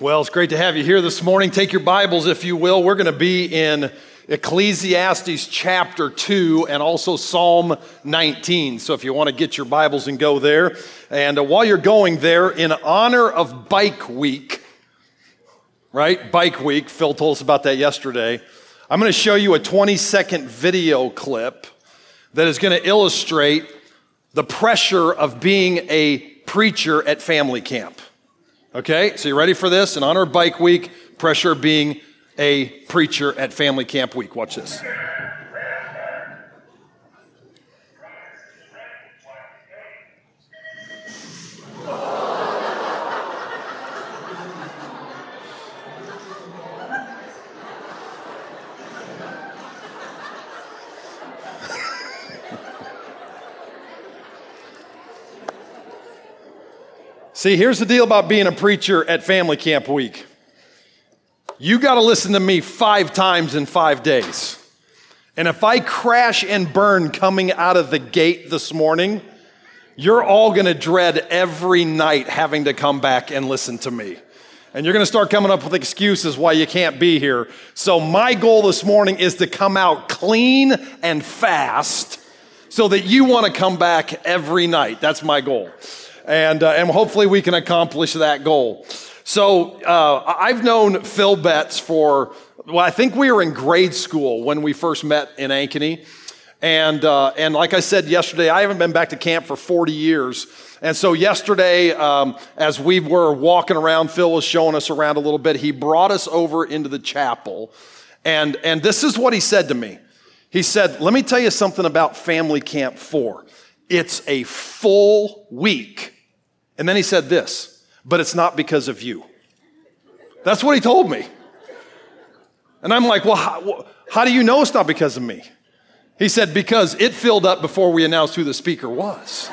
Well, it's great to have you here this morning. Take your Bibles, if you will. We're going to be in Ecclesiastes chapter 2 and also Psalm 19. So if you want to get your Bibles and go there. And while you're going there, in honor of Bike Week, right? Bike Week. Phil told us about that yesterday. I'm going to show you a 20-second video clip that is going to illustrate the pressure of being a preacher at family camp. Okay, so you ready for this? In honor of Bike Week, pressure being a preacher at Family Camp Week. Watch this. See, here's the deal about being a preacher at Family Camp Week. You got to listen to me 5 times in 5 days. And if I crash and burn coming out of the gate this morning, you're all going to dread every night having to come back and listen to me. And you're going to start coming up with excuses why you can't be here. So my goal this morning is to come out clean and fast so that you want to come back every night. That's my goal. And hopefully we can accomplish that goal. So I've known Phil Betts for, well, I think we were in grade school when we first met in Ankeny. And like I said yesterday, I haven't been back to camp for 40 years. And so yesterday, as we were walking around, Phil was showing us around a little bit. He brought us over into the chapel. And this is what he said to me. He said, let me tell you something about Family Camp 4. It's a full week. And then he said this, but it's not because of you. That's what he told me. And I'm like, well, how do you know it's not because of me? He said, because it filled up before we announced who the speaker was.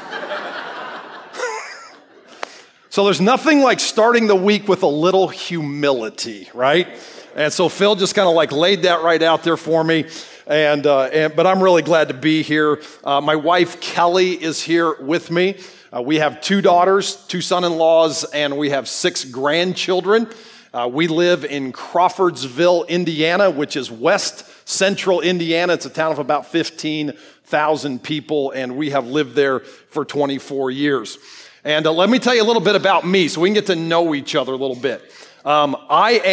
So there's nothing like starting the week with a little humility, right? And so Phil just kind of like laid that right out there for me. But I'm really glad to be here. My wife, Kelly, is here with me. We have 2 daughters, 2 son-in-laws, and we have 6 grandchildren. We live in Crawfordsville, Indiana, which is west central Indiana. It's a town of about 15,000 people, and we have lived there for 24 years. And let me tell you a little bit about me so we can get to know each other a little bit. I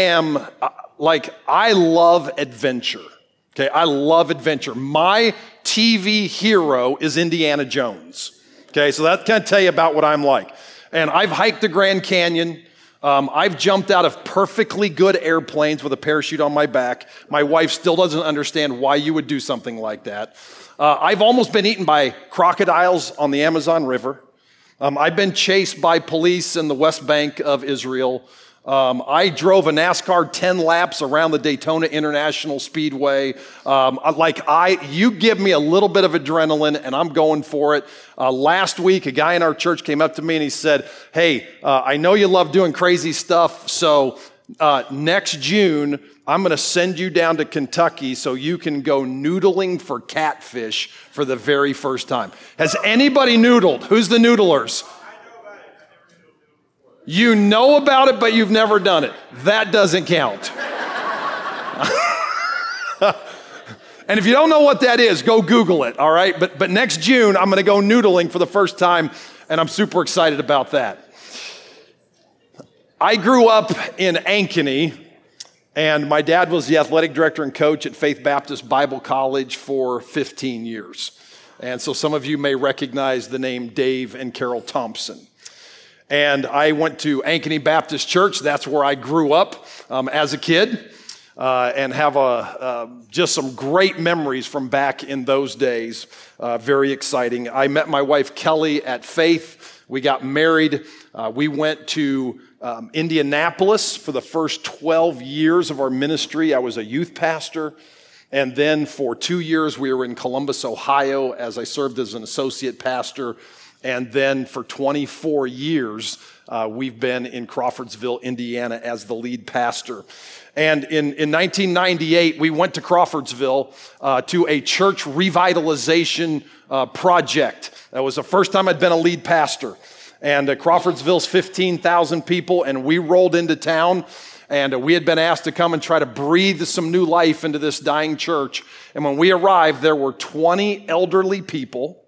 love adventure. Okay, I love adventure. My TV hero is Indiana Jones. Okay, so that can tell you about what I'm like. And I've hiked the Grand Canyon. I've jumped out of perfectly good airplanes with a parachute on my back. My wife still doesn't understand why you would do something like that. I've almost been eaten by crocodiles on the Amazon River. I've been chased by police in the West Bank of Israel. I drove a NASCAR 10 laps around the Daytona International Speedway. You give me a little bit of adrenaline and I'm going for it. Last week, a guy in our church came up to me and he said, hey, I know you love doing crazy stuff. So next June, I'm going to send you down to Kentucky so you can go noodling for catfish for the very first time. Has anybody noodled? Who's the noodlers? You know about it, but you've never done it. That doesn't count. And if you don't know what that is, go Google it, all right? But next June, I'm going to go noodling for the first time, and I'm super excited about that. I grew up in Ankeny, and my dad was the athletic director and coach at Faith Baptist Bible College for 15 years. And so some of you may recognize the name Dave and Carol Thompson. And I went to Ankeny Baptist Church. That's where I grew up as a kid and have just some great memories from back in those days. Very exciting. I met my wife, Kelly, at Faith. We got married. We went to Indianapolis for the first 12 years of our ministry. I was a youth pastor. And then for 2 years, we were in Columbus, Ohio, as I served as an associate pastor. And then for 24 years, we've been in Crawfordsville, Indiana as the lead pastor. And in 1998, we went to Crawfordsville to a church revitalization project. That was the first time I'd been a lead pastor. and Crawfordsville's 15,000 people, and we rolled into town, and we had been asked to come and try to breathe some new life into this dying church. And when we arrived, there were 20 elderly people.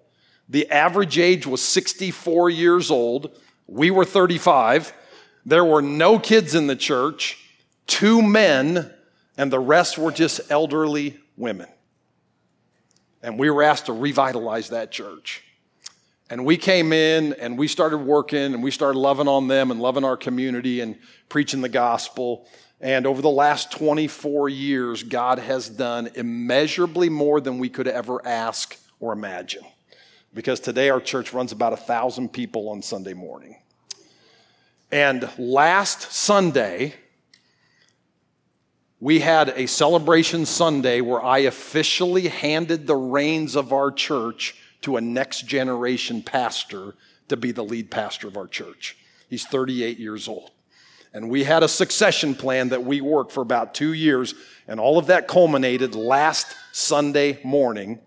The average age was 64 years old. We were 35. There were no kids in the church, 2 men, and the rest were just elderly women. And we were asked to revitalize that church. And we came in and we started working and we started loving on them and loving our community and preaching the gospel. And over the last 24 years, God has done immeasurably more than we could ever ask or imagine. Because today our church runs about 1,000 people on Sunday morning. And last Sunday, we had a celebration Sunday where I officially handed the reins of our church to a next-generation pastor to be the lead pastor of our church. He's 38 years old. And we had a succession plan that we worked for about 2 years, and all of that culminated last Sunday morning.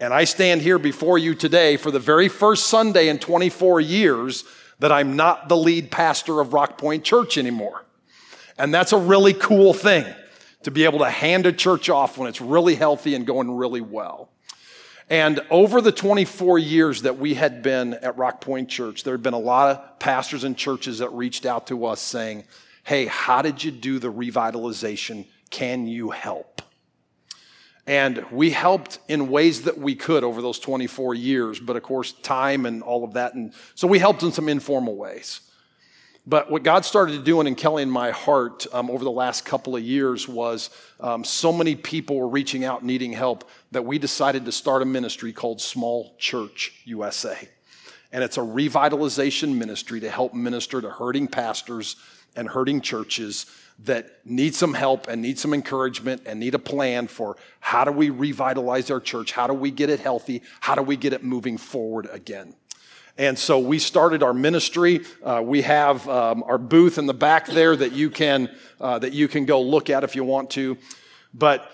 And I stand here before you today for the very first Sunday in 24 years that I'm not the lead pastor of Rock Point Church anymore. And that's a really cool thing, to be able to hand a church off when it's really healthy and going really well. And over the 24 years that we had been at Rock Point Church, there had been a lot of pastors and churches that reached out to us saying, hey, how did you do the revitalization? Can you help? And we helped in ways that we could over those 24 years, but of course, time and all of that. And so we helped in some informal ways. But what God started doing in Kelly and my heart over the last couple of years was so many people were reaching out needing help that we decided to start a ministry called Small Church USA. And it's a revitalization ministry to help minister to hurting pastors and hurting churches that need some help and need some encouragement and need a plan for how do we revitalize our church? How do we get it healthy? How do we get it moving forward again? And so we started our ministry. We have our booth in the back there that you can go look at if you want to. But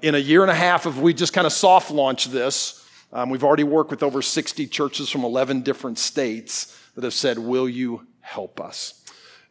in a year and a half of we just kind of soft launched this. We've already worked with over 60 churches from 11 different states that have said, "Will you help us?"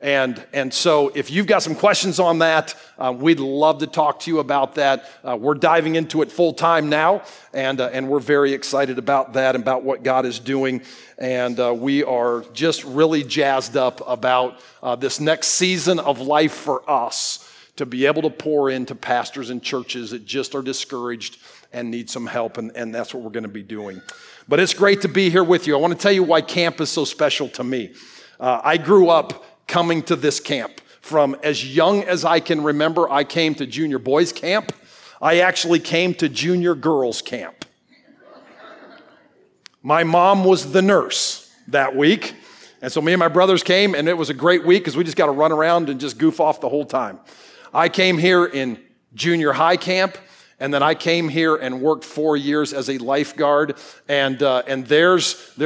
And so if you've got some questions on that, we'd love to talk to you about that. We're diving into it full time now, and we're very excited about that and about what God is doing. And we are just really jazzed up about this next season of life for us to be able to pour into pastors and churches that just are discouraged and need some help, and that's what we're going to be doing. But it's great to be here with you. I want to tell you why camp is so special to me. I grew up coming to this camp. From as young as I can remember, I came to junior boys camp. I actually came to junior girls camp. My mom was the nurse that week. And so me and my brothers came, and it was a great week because we just got to run around and just goof off the whole time. I came here in junior high camp, and then I came here and worked 4 years as a lifeguard. And there's an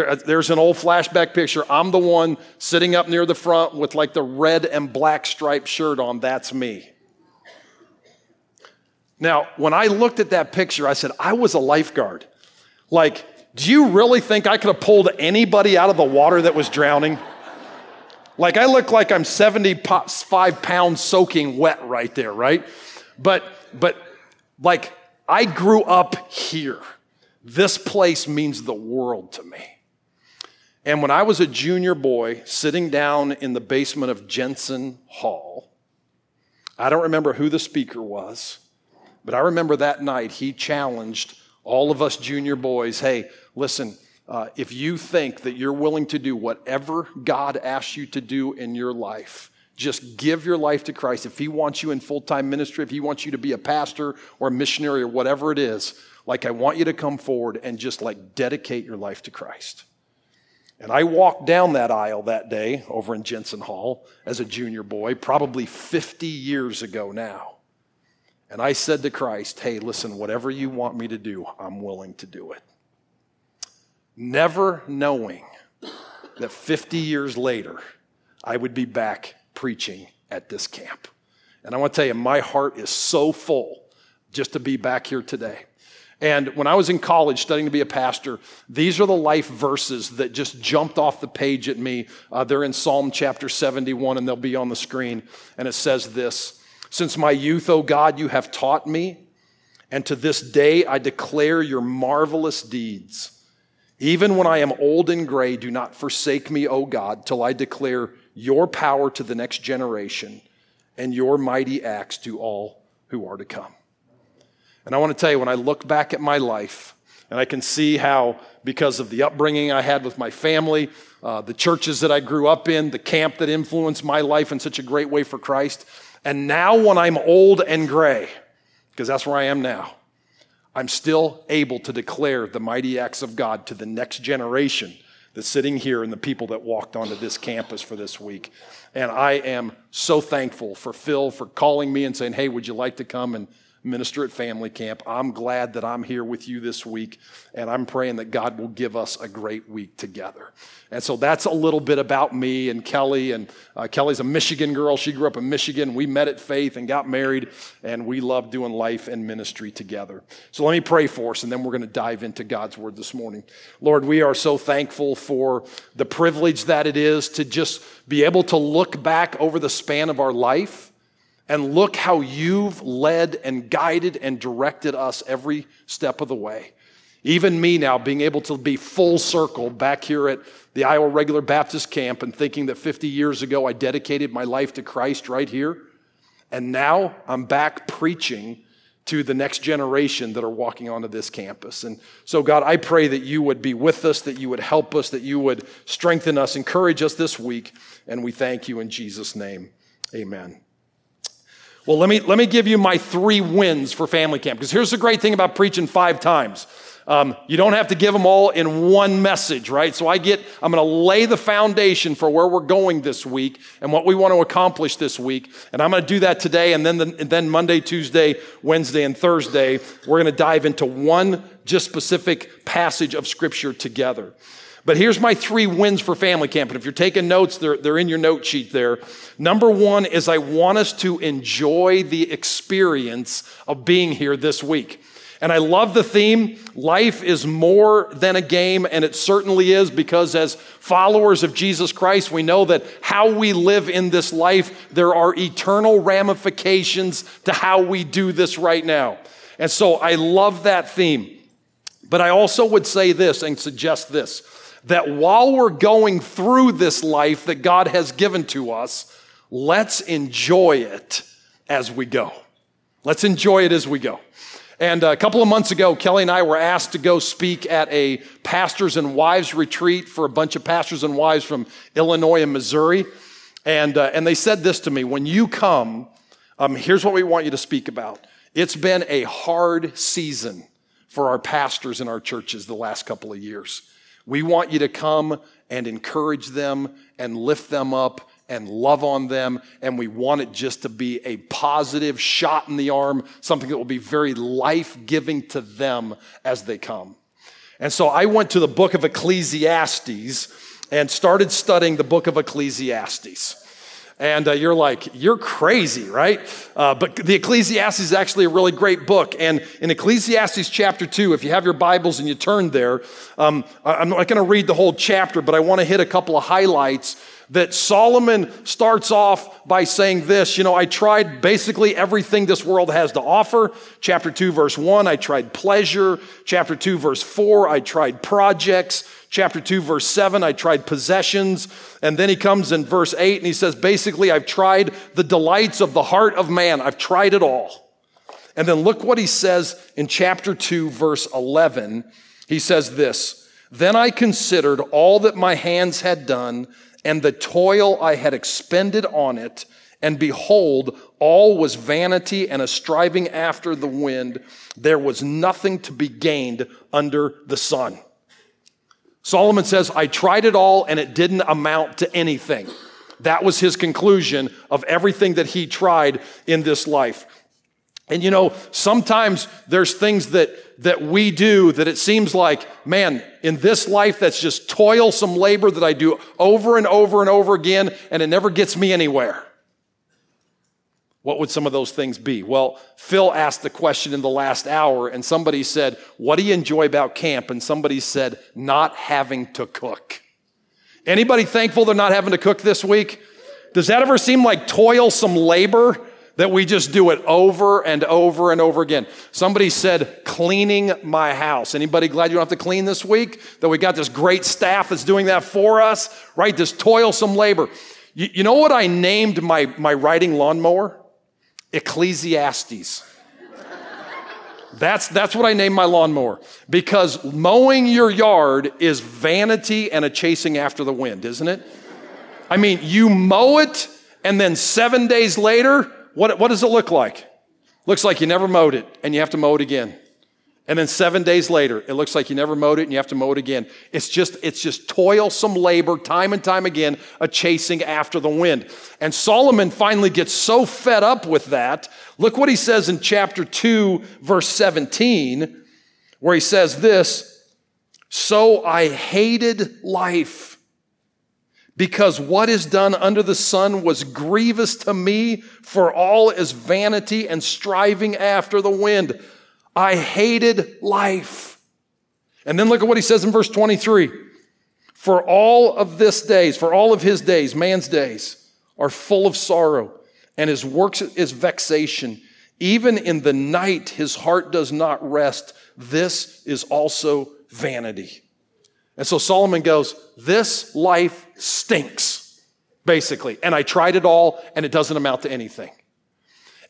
old flashback picture. I'm the one sitting up near the front with like the red and black striped shirt on. That's me. Now, when I looked at that picture, I said, I was a lifeguard. Like, do you really think I could have pulled anybody out of the water that was drowning? Like, I look like I'm 75 pounds soaking wet right there, right? But like, I grew up here. This place means the world to me. And when I was a junior boy sitting down in the basement of Jensen Hall, I don't remember who the speaker was, but I remember that night he challenged all of us junior boys, hey, listen, if you think that you're willing to do whatever God asks you to do in your life, just give your life to Christ. If he wants you in full-time ministry, if he wants you to be a pastor or a missionary or whatever it is, like, I want you to come forward and just like dedicate your life to Christ. And I walked down that aisle that day over in Jensen Hall as a junior boy, probably 50 years ago now. And I said to Christ, hey, listen, whatever you want me to do, I'm willing to do it. Never knowing that 50 years later, I would be back preaching at this camp. And I want to tell you, my heart is so full just to be back here today. And when I was in college studying to be a pastor, these are the life verses that just jumped off the page at me. They're in Psalm chapter 71, and they'll be on the screen. And it says this: "Since my youth, O God, you have taught me, and to this day I declare your marvelous deeds. Even when I am old and gray, do not forsake me, O God, till I declare your power to the next generation and your mighty acts to all who are to come." And I want to tell you, when I look back at my life, and I can see how, because of the upbringing I had with my family, the churches that I grew up in, the camp that influenced my life in such a great way for Christ, and now when I'm old and gray, because that's where I am now, I'm still able to declare the mighty acts of God to the next generation that's sitting here and the people that walked onto this campus for this week. And I am so thankful for Phil for calling me and saying, "Hey, would you like to come and minister at family camp?" I'm glad that I'm here with you this week, and I'm praying that God will give us a great week together. And so that's a little bit about me and Kelly. And Kelly's a Michigan girl. She grew up in Michigan. We met at Faith and got married, and we love doing life and ministry together. So let me pray for us, and then we're going to dive into God's word this morning. Lord, we are so thankful for the privilege that it is to just be able to look back over the span of our life and look how you've led and guided and directed us every step of the way. Even me now being able to be full circle back here at the Iowa Regular Baptist Camp and thinking that 50 years ago I dedicated my life to Christ right here. And now I'm back preaching to the next generation that are walking onto this campus. And so, God, I pray that you would be with us, that you would help us, that you would strengthen us, encourage us this week. And we thank you in Jesus' name. Amen. Well, let me give you my 3 wins for family camp, because here's the great thing about preaching 5 times. You don't have to give them all in one message, right? So I'm going to lay the foundation for where we're going this week and what we want to accomplish this week. And I'm going to do that today, and then Monday, Tuesday, Wednesday, and Thursday, we're going to dive into one just specific passage of Scripture together. But here's my 3 wins for family camp. And if you're taking notes, they're in your note sheet there. Number 1 is I want us to enjoy the experience of being here this week. And I love the theme, life is more than a game, and it certainly is, because as followers of Jesus Christ, we know that how we live in this life, there are eternal ramifications to how we do this right now. And so I love that theme. But I also would say this and suggest this: that while we're going through this life that God has given to us, let's enjoy it as we go. Let's enjoy it as we go. And a couple of months ago, Kelly and I were asked to go speak at a pastors and wives retreat for a bunch of pastors and wives from Illinois and Missouri. And they said this to me: when you come, here's what we want you to speak about. It's been a hard season for our pastors and our churches the last couple of years. We want you to come and encourage them and lift them up and love on them. And we want it just to be a positive shot in the arm, something that will be very life-giving to them as they come. And so I went to the book of Ecclesiastes and started studying the book of Ecclesiastes. And you're like, you're crazy, right? But the Ecclesiastes is actually a really great book. And in Ecclesiastes chapter 2, if you have your Bibles and you turn there, I'm not going to read the whole chapter, but I want to hit a couple of highlights that Solomon starts off by saying this: you know, I tried basically everything this world has to offer. Chapter 2, verse 1, I tried pleasure. Chapter 2, verse 4, I tried projects. Chapter 2, verse 7, I tried possessions. And then he comes in verse 8 and he says, basically, I've tried the delights of the heart of man. I've tried it all. And then look what he says in chapter 2, verse 11. He says this: then I considered all that my hands had done and the toil I had expended on it, and behold, all was vanity and a striving after the wind. There was nothing to be gained under the sun. Solomon says, I tried it all and it didn't amount to anything. That was his conclusion of everything that he tried in this life. And you know, sometimes there's things that we do that it seems like, man, in this life that's just toilsome labor that I do over and over and over again, and it never gets me anywhere. What would some of those things be? Well, Phil asked the question in the last hour, and somebody said, what do you enjoy about camp? And somebody said, not having to cook. Anybody thankful they're not having to cook this week? Does that ever seem like toilsome labor that we just do it over and over and over again? Somebody said, cleaning my house. Anybody glad you don't have to clean this week? That we got this great staff that's doing that for us, right? This toilsome labor. You know what I named my riding lawnmower? Ecclesiastes. That's what I named my lawnmower, because mowing your yard is vanity and a chasing after the wind, isn't it? I mean, you mow it, and then 7 days later, what does it look like? Looks like you never mowed it, and you have to mow it again. And then 7 days later, it looks like you never mowed it, and you have to mow it again. It's just toilsome labor, time and time again, a chasing after the wind. And Solomon finally gets so fed up with that. Look what he says in chapter 2, verse 17, where he says this, "So I hated life, because what is done under the sun was grievous to me, for all is vanity and striving after the wind." I hated life. And then look at what he says in verse 23. For all of his days, man's days, are full of sorrow, and his works is vexation. Even in the night, his heart does not rest. This is also vanity. And so Solomon goes, this life stinks, basically. And I tried it all, and it doesn't amount to anything.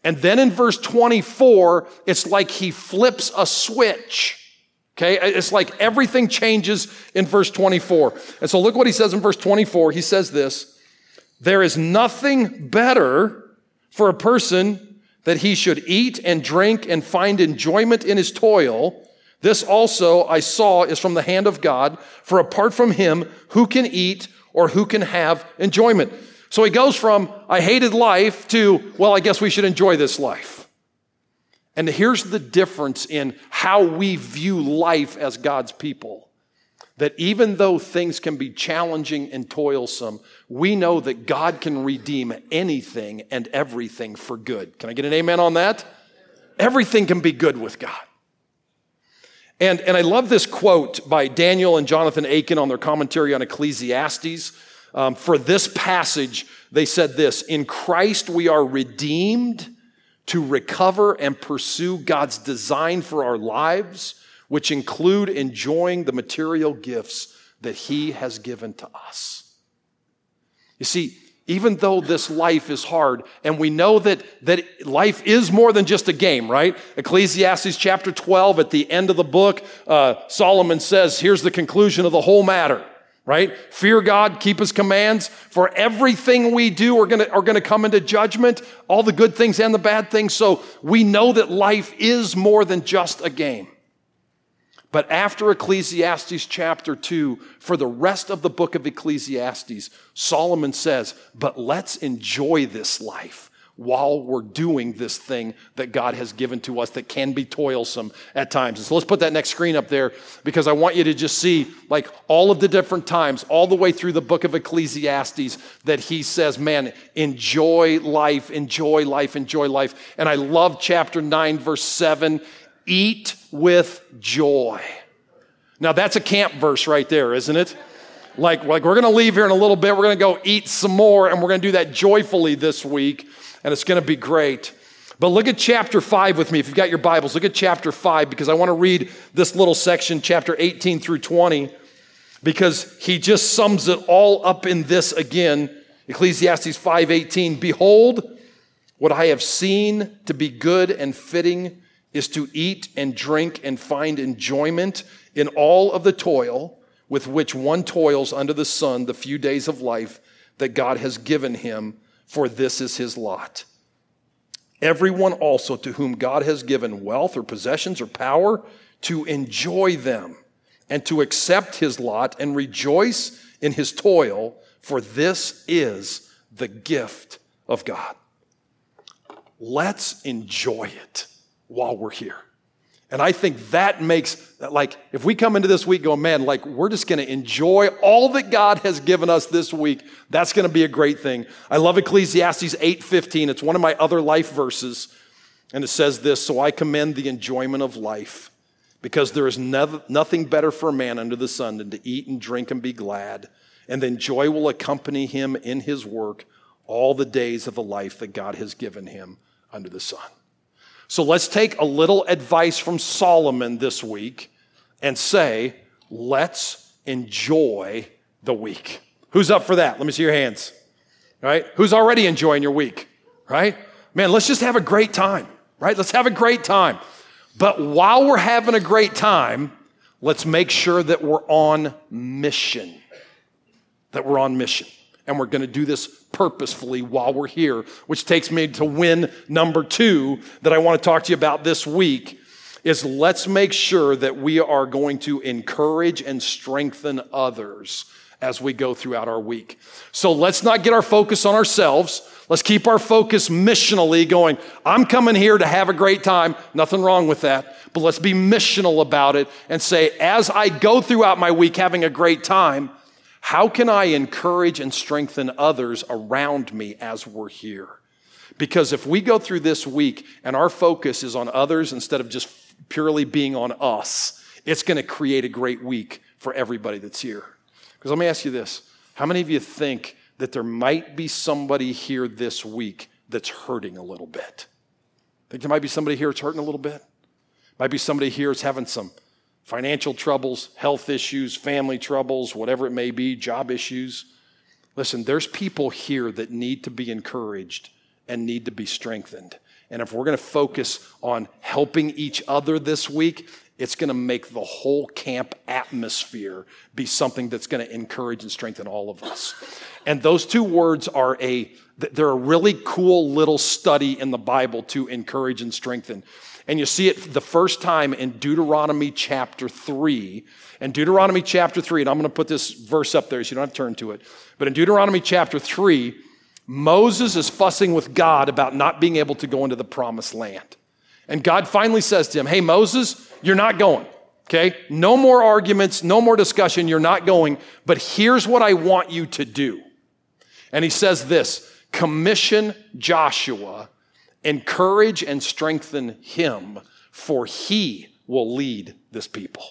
And then in verse 24, it's like he flips a switch. Okay? It's like everything changes in verse 24. And so look what he says in verse 24. He says this, "There is nothing better for a person that he should eat and drink and find enjoyment in his toil. This also I saw is from the hand of God, for apart from him, who can eat or who can have enjoyment?" So he goes from, I hated life, to, well, I guess we should enjoy this life. And here's the difference in how we view life as God's people. That even though things can be challenging and toilsome, we know that God can redeem anything and everything for good. Can I get an amen on that? Everything can be good with God. And I love this quote by Daniel and Jonathan Aiken on their commentary on Ecclesiastes. For this passage, they said this, in Christ we are redeemed to recover and pursue God's design for our lives, which include enjoying the material gifts that he has given to us. You see, even though this life is hard, and we know that life is more than just a game, right? Ecclesiastes chapter 12, at the end of the book, Solomon says, here's the conclusion of the whole matter. Right? Fear God, keep his commands, for everything we do are going to come into judgment, all the good things and the bad things. So we know that life is more than just a game. But after Ecclesiastes chapter 2, for the rest of the book of Ecclesiastes, Solomon says, but let's enjoy this life while we're doing this thing that God has given to us that can be toilsome at times. And so let's put that next screen up there, because I want you to just see like all of the different times, all the way through the book of Ecclesiastes, that he says, man, enjoy life, enjoy life, enjoy life. And I love chapter 9, verse 7, eat with joy. Now that's a camp verse right there, isn't it? Like we're going to leave here in a little bit, we're going to go eat some more, and we're going to do that joyfully this week. And it's going to be great. But look at chapter 5 with me. If you've got your Bibles, look at chapter 5, because I want to read this little section, chapter 18 through 20, because he just sums it all up in this again. Ecclesiastes 5:18, behold, what I have seen to be good and fitting is to eat and drink and find enjoyment in all of the toil with which one toils under the sun the few days of life that God has given him. For this is his lot. Everyone also to whom God has given wealth or possessions or power to enjoy them and to accept his lot and rejoice in his toil, for this is the gift of God. Let's enjoy it while we're here. And I think that makes, like, if we come into this week going, man, like, we're just going to enjoy all that God has given us this week, that's going to be a great thing. I love Ecclesiastes 8:15. It's one of my other life verses. And it says this, so I commend the enjoyment of life, because there is nothing better for a man under the sun than to eat and drink and be glad. And then joy will accompany him in his work all the days of the life that God has given him under the sun. So let's take a little advice from Solomon this week and say, let's enjoy the week. Who's up for that? Let me see your hands. All right? Who's already enjoying your week? Right? Man, let's just have a great time. Right? Let's have a great time. But while we're having a great time, let's make sure that we're on mission. That we're on mission. And we're going to do this purposefully while we're here, which takes me to win number two that I want to talk to you about this week is let's make sure that we are going to encourage and strengthen others as we go throughout our week. So let's not get our focus on ourselves. Let's keep our focus missionally going, I'm coming here to have a great time. Nothing wrong with that. But let's be missional about it and say, as I go throughout my week having a great time, how can I encourage and strengthen others around me as we're here? Because if we go through this week and our focus is on others instead of just purely being on us, it's going to create a great week for everybody that's here. Because let me ask you this. How many of you think that there might be somebody here this week that's hurting a little bit? Think there might be somebody here that's hurting a little bit? Might be somebody here that's having some financial troubles, health issues, family troubles, whatever it may be, job issues. Listen, there's people here that need to be encouraged and need to be strengthened. And if we're going to focus on helping each other this week, it's going to make the whole camp atmosphere be something that's going to encourage and strengthen all of us. And those two words are they're a really cool little study in the Bible to encourage and strengthen. And you see it the first time in Deuteronomy chapter 3. And Deuteronomy chapter 3, and I'm going to put this verse up there so you don't have to turn to it. But in Deuteronomy chapter 3, Moses is fussing with God about not being able to go into the promised land. And God finally says to him, hey, Moses, you're not going, okay? No more arguments, no more discussion, you're not going. But here's what I want you to do. And he says this, commission Joshua, encourage and strengthen him, for he will lead this people.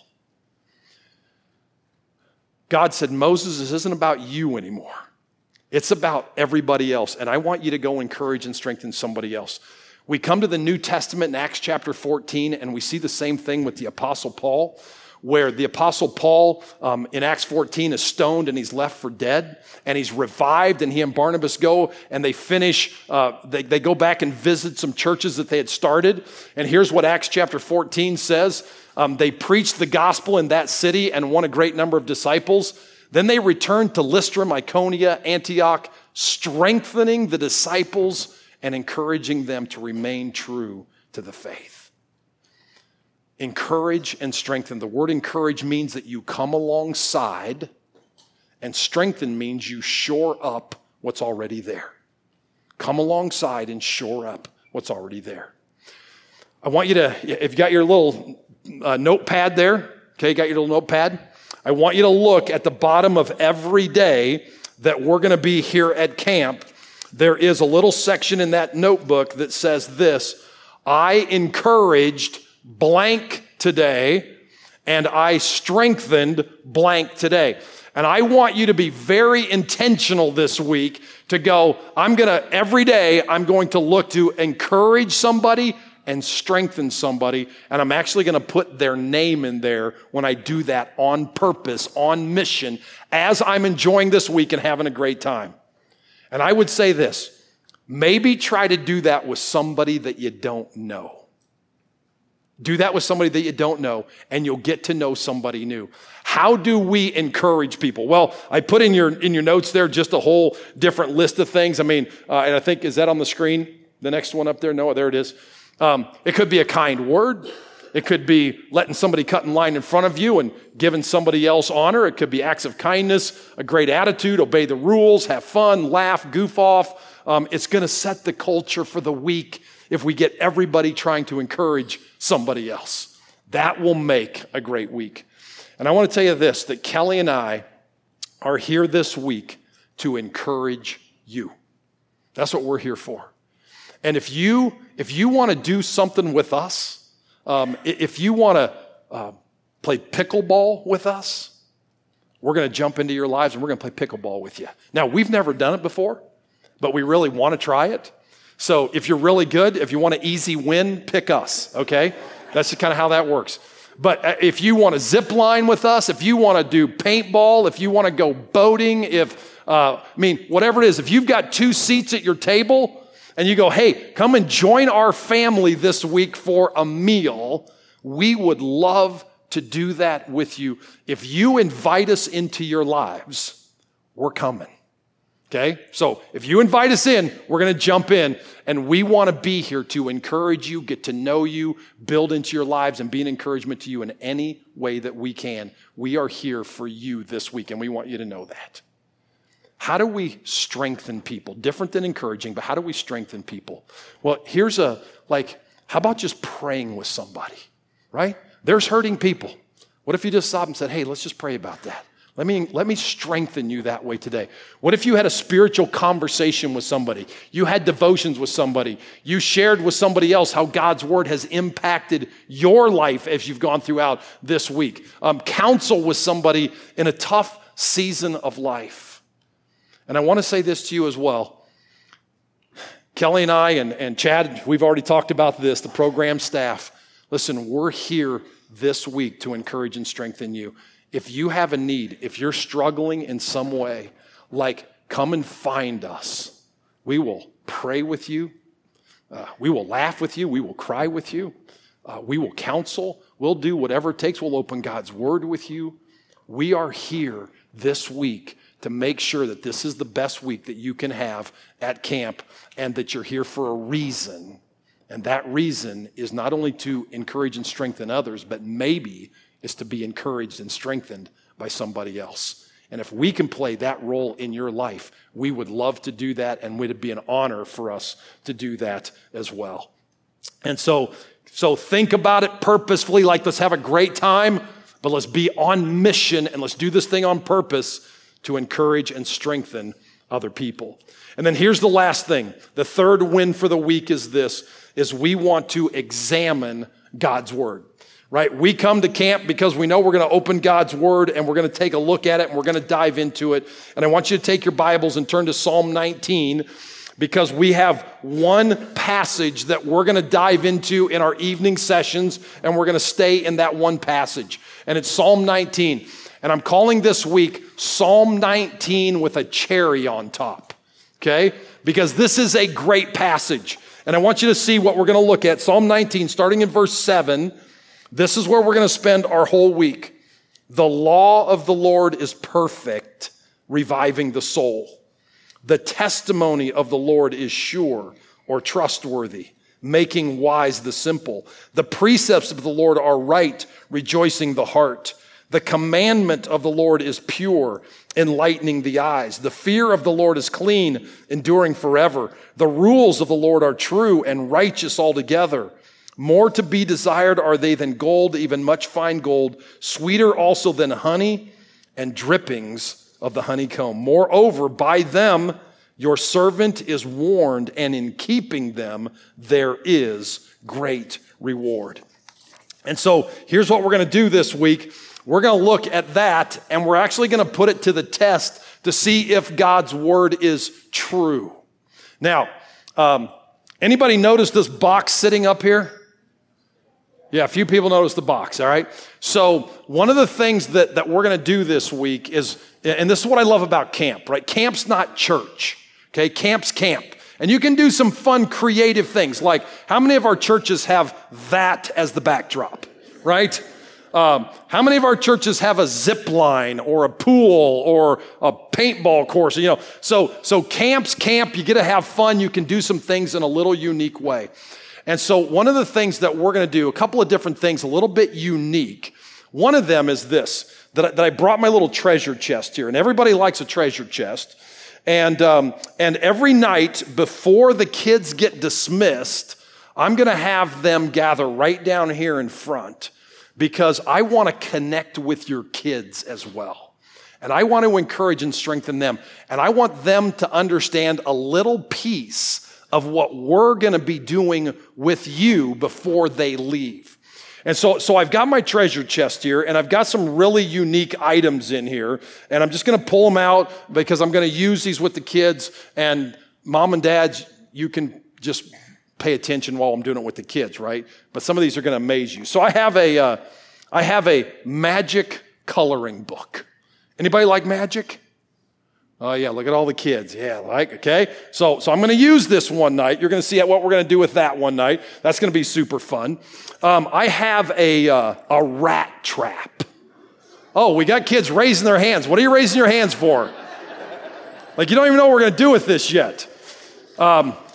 God said, Moses, this isn't about you anymore. It's about everybody else, and I want you to go encourage and strengthen somebody else. We come to the New Testament in Acts chapter 14, and we see the same thing with the Apostle Paul, where the Apostle Paul in Acts 14 is stoned and he's left for dead, and he's revived, and he and Barnabas go, and they finish, they go back and visit some churches that they had started, and here's what Acts chapter 14 says. They preached the gospel in that city and won a great number of disciples. Then they returned to Lystra, Iconium, Antioch, strengthening the disciples and encouraging them to remain true to the faith. Encourage and strengthen. The word encourage means that you come alongside, and strengthen means you shore up what's already there. Come alongside and shore up what's already there. I want you to, if you got your little notepad there, okay, you got your little notepad, I want you to look at the bottom of every day that we're going to be here at camp. There is a little section in that notebook that says this, I encouraged blank today, and I strengthened blank today. And I want you to be very intentional this week to go, every day, I'm going to look to encourage somebody and strengthen somebody, and I'm actually going to put their name in there when I do that on purpose, on mission, as I'm enjoying this week and having a great time. And I would say this, maybe try to do that with somebody that you don't know. Do that with somebody that you don't know, and you'll get to know somebody new. How do we encourage people? Well, I put in your notes there just a whole different list of things. I mean, and I think, is that on the screen? The next one up there? No, there it is. It could be a kind word. It could be letting somebody cut in line in front of you and giving somebody else honor. It could be acts of kindness, a great attitude, obey the rules, have fun, laugh, goof off. It's going to set the culture for the week if we get everybody trying to encourage somebody else. That will make a great week. And I want to tell you this, that Kelly and I are here this week to encourage you. That's what we're here for. And if you want to do something with us, if you want to play pickleball with us, we're going to jump into your lives and we're going to play pickleball with you. Now, we've never done it before, but we really want to try it. So if you're really good, if you want an easy win, pick us, okay? That's kind of how that works. But if you want to zip line with us, if you want to do paintball, if you want to go boating, whatever it is, if you've got 2 seats at your table and you go, hey, come and join our family this week for a meal, we would love to do that with you. If you invite us into your lives, we're coming, okay? So if you invite us in, we're going to jump in, and we want to be here to encourage you, get to know you, build into your lives, and be an encouragement to you in any way that we can. We are here for you this week, and we want you to know that. How do we strengthen people? Different than encouraging, but how do we strengthen people? Well, how about just praying with somebody, right? There's hurting people. What if you just stopped and said, hey, let's just pray about that. Let me strengthen you that way today. What if you had a spiritual conversation with somebody? You had devotions with somebody. You shared with somebody else how God's word has impacted your life as you've gone throughout this week. Counsel with somebody in a tough season of life. And I want to say this to you as well. Kelly and I and Chad, we've already talked about this, the program staff. Listen, we're here this week to encourage and strengthen you. If you have a need, if you're struggling in some way, come and find us. We will pray with you. We will laugh with you. We will cry with you. We will counsel. We'll do whatever it takes. We'll open God's word with you. We are here this week to make sure that this is the best week that you can have at camp and that you're here for a reason. And that reason is not only to encourage and strengthen others, but maybe is to be encouraged and strengthened by somebody else. And if we can play that role in your life, we would love to do that, and it would be an honor for us to do that as well. And so think about it purposefully, let's have a great time, but let's be on mission and let's do this thing on purpose to encourage and strengthen other people. And then here's the last thing. The third win for the week is this, is we want to examine God's word, right? We come to camp because we know we're going to open God's word and we're going to take a look at it and we're going to dive into it. And I want you to take your Bibles and turn to Psalm 19 because we have one passage that we're going to dive into in our evening sessions and we're going to stay in that one passage. And it's Psalm 19. And I'm calling this week Psalm 19 with a cherry on top, okay? Because this is a great passage. And I want you to see what we're going to look at. Psalm 19, starting in verse 7, this is where we're going to spend our whole week. The law of the Lord is perfect, reviving the soul. The testimony of the Lord is sure or trustworthy, making wise the simple. The precepts of the Lord are right, rejoicing the heart. The commandment of the Lord is pure, enlightening the eyes. The fear of the Lord is clean, enduring forever. The rules of the Lord are true and righteous altogether. More to be desired are they than gold, even much fine gold, sweeter also than honey and drippings of the honeycomb. Moreover, by them your servant is warned, and in keeping them there is great reward. And so here's what we're going to do this week. We're going to look at that, and we're actually going to put it to the test to see if God's word is true. Now, anybody notice this box sitting up here? Yeah, a few people noticed the box, all right? So one of the things that we're going to do this week is, and this is what I love about camp, right? Camp's not church, okay? Camp's camp. And you can do some fun, creative things, like how many of our churches have that as the backdrop, right? How many of our churches have a zip line or a pool or a paintball course? You know, so camp's camp. You get to have fun. You can do some things in a little unique way. And so one of the things that we're going to do, a couple of different things, a little bit unique. One of them is this, that I brought my little treasure chest here, and everybody likes a treasure chest. And every night before the kids get dismissed, I'm going to have them gather right down here in front. because I want to connect with your kids as well. And I want to encourage and strengthen them. And I want them to understand a little piece of what we're going to be doing with you before they leave. And so I've got my treasure chest here, and I've got some really unique items in here. And I'm just going to pull them out because I'm going to use these with the kids. And mom and dads, you can just pay attention while I'm doing it with the kids, right? But some of these are going to amaze you. So I have a magic coloring book. Anybody like magic? Oh, yeah, look at all the kids. Yeah, like, okay. So I'm going to use this one night. You're going to see what we're going to do with that one night. That's going to be super fun. I have a rat trap. Oh, we got kids raising their hands. What are you raising your hands for? Like, you don't even know what we're going to do with this yet. But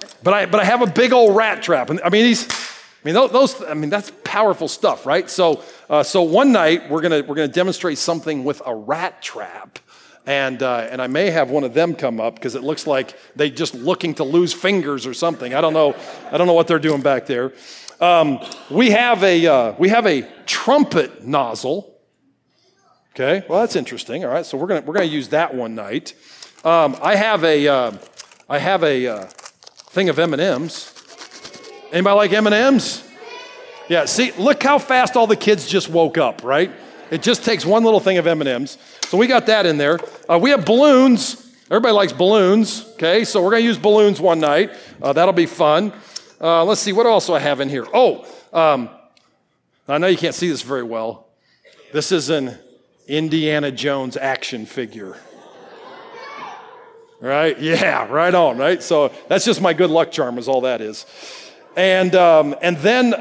I have a big old rat trap. And that's powerful stuff, right? So one night we're gonna demonstrate something with a rat trap, and I may have one of them come up because it looks like they just looking to lose fingers or something. I don't know what they're doing back there. We have a trumpet nozzle. Okay, well that's interesting. All right, so we're gonna use that one night. I have a thing of M&Ms. Anybody like M&Ms? Yeah, see, look how fast all the kids just woke up, right? It just takes one little thing of M&Ms. So we got that in there. We have balloons. Everybody likes balloons, okay? So we're going to use balloons one night. That'll be fun. Let's see, what else do I have in here? I know you can't see this very well. This is an Indiana Jones action figure. Right? Yeah, right on, right? So that's just my good luck charm is all that is. And then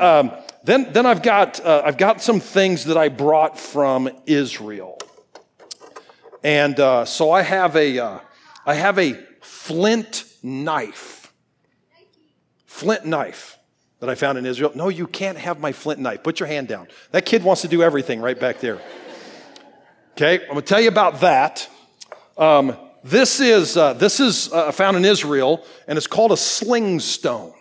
I've got some things that I brought from Israel. And so I have a flint knife that I found in Israel. No, you can't have my flint knife. Put your hand down. That kid wants to do everything right back there. Okay, I'm gonna tell you about that. This is found in Israel, and it's called a sling stone.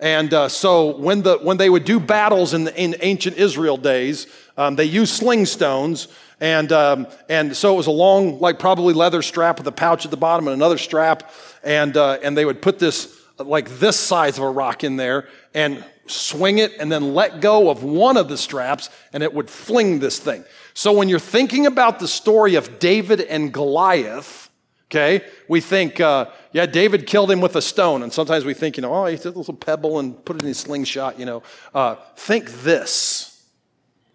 And so when they would do battles in ancient Israel days, they used sling stones, and so it was a long, like probably leather strap with a pouch at the bottom and another strap, and they would put this like this size of a rock in there and swing it and then let go of one of the straps and it would fling this thing. So when you're thinking about the story of David and Goliath, okay, we think, David killed him with a stone. And sometimes we think, he took a little pebble and put it in his slingshot, Think this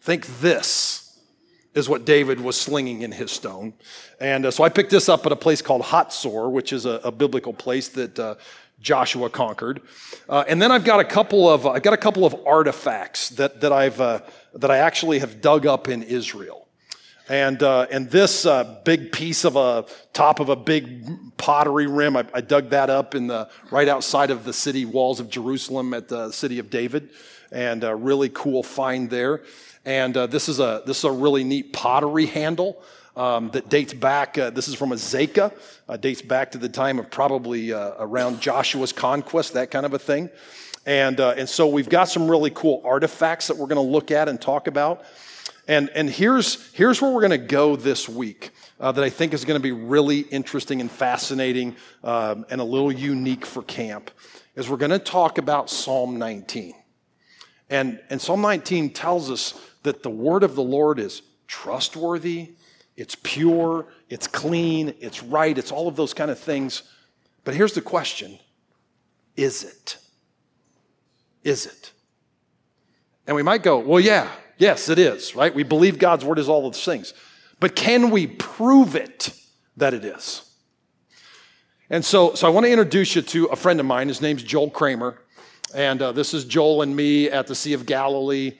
is what David was slinging in his stone. And so I picked this up at a place called Hatzor, which is a biblical place that Joshua conquered. And then I've got a couple of artifacts that I actually have dug up in Israel. And this big piece of a top of a big pottery rim, I dug that up in the right outside of the city walls of Jerusalem at the City of David, and a really cool find there. And this is a really neat pottery handle. That dates back, this is from Azeka, dates back to the time of probably around Joshua's conquest, that kind of a thing. And so we've got some really cool artifacts that we're going to look at and talk about. And here's where we're going to go this week that I think is going to be really interesting and fascinating and a little unique for camp, is we're going to talk about Psalm 19. And Psalm 19 tells us that the word of the Lord is trustworthy, it's pure, it's clean, it's right, it's all of those kind of things. But here's the question, is it? Is it? And we might go, well, yeah, yes, it is, right? We believe God's word is all of those things. But can we prove it that it is? And so I want to introduce you to a friend of mine. His name's Joel Kramer. And this is Joel and me at the Sea of Galilee.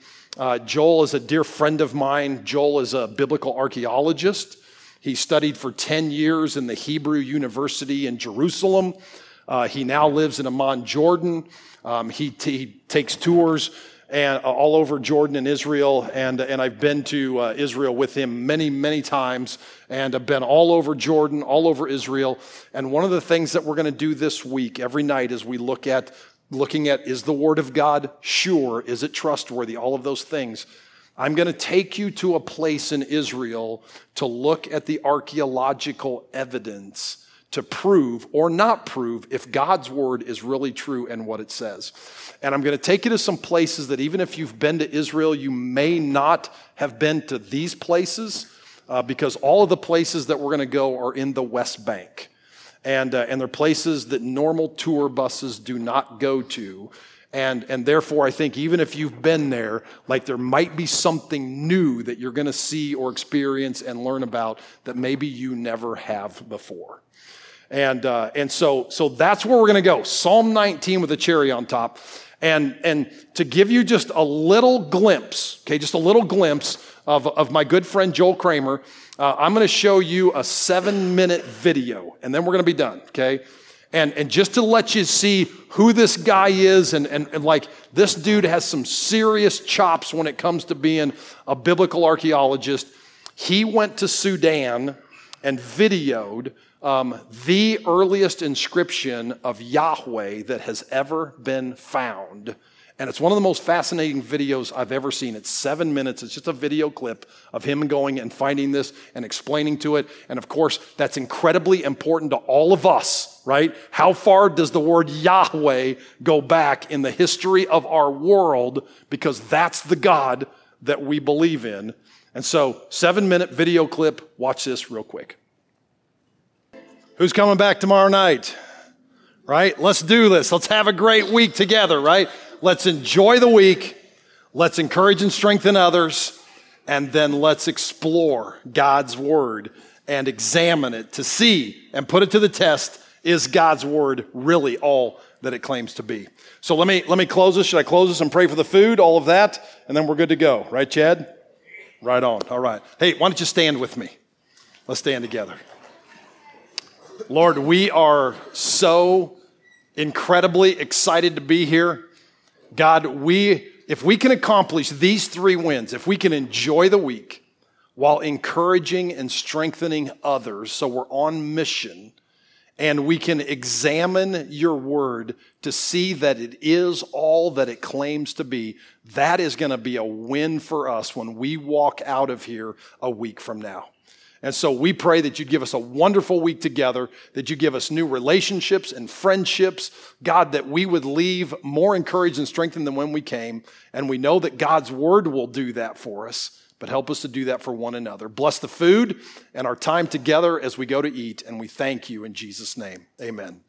Joel is a dear friend of mine. Joel is a biblical archaeologist. He studied for 10 years in the Hebrew University in Jerusalem. He now lives in Amman, Jordan. He takes tours and all over Jordan and Israel, and I've been to Israel with him many, many times, and I've been all over Jordan, all over Israel. And one of the things that we're going to do this week, every night, is we looking at, is the word of God sure? Is it trustworthy? All of those things. I'm going to take you to a place in Israel to look at the archaeological evidence to prove or not prove if God's word is really true and what it says. And I'm going to take you to some places that even if you've been to Israel, you may not have been to these places because all of the places that we're going to go are in the West Bank. And they're places that normal tour buses do not go to. And therefore, I think even if you've been there, like there might be something new that you're going to see or experience and learn about that maybe you never have before. And so that's where we're going to go. Psalm 19 with a cherry on top. And to give you just a little glimpse, okay, just a little glimpse of my good friend Joel Kramer, I'm going to show you a 7-minute video, and then we're going to be done, okay? And just to let you see who this guy is, and like this dude has some serious chops when it comes to being a biblical archaeologist. He went to Sudan and videoed the earliest inscription of Yahweh that has ever been found. And it's one of the most fascinating videos I've ever seen. It's 7 minutes. It's just a video clip of him going and finding this and explaining to it. And of course, that's incredibly important to all of us, right? How far does the word Yahweh go back in the history of our world? Because that's the God that we believe in. And so, 7-minute video clip. Watch this real quick. Who's coming back tomorrow night? Right? Let's do this. Let's have a great week together, right? Let's enjoy the week, let's encourage and strengthen others, and then let's explore God's word and examine it to see and put it to the test, is God's word really all that it claims to be? So let me close this. Should I close this and pray for the food, all of that, and then we're good to go. Right, Chad? Right on. All right. Hey, why don't you stand with me? Let's stand together. Lord, we are so incredibly excited to be here. God, if we can accomplish these 3 wins, if we can enjoy the week while encouraging and strengthening others, so we're on mission, and we can examine your word to see that it is all that it claims to be, that is going to be a win for us when we walk out of here a week from now. And so we pray that you'd give us a wonderful week together, that you give us new relationships and friendships. God, that we would leave more encouraged and strengthened than when we came. And we know that God's word will do that for us, but help us to do that for one another. Bless the food and our time together as we go to eat. And we thank you in Jesus' name. Amen.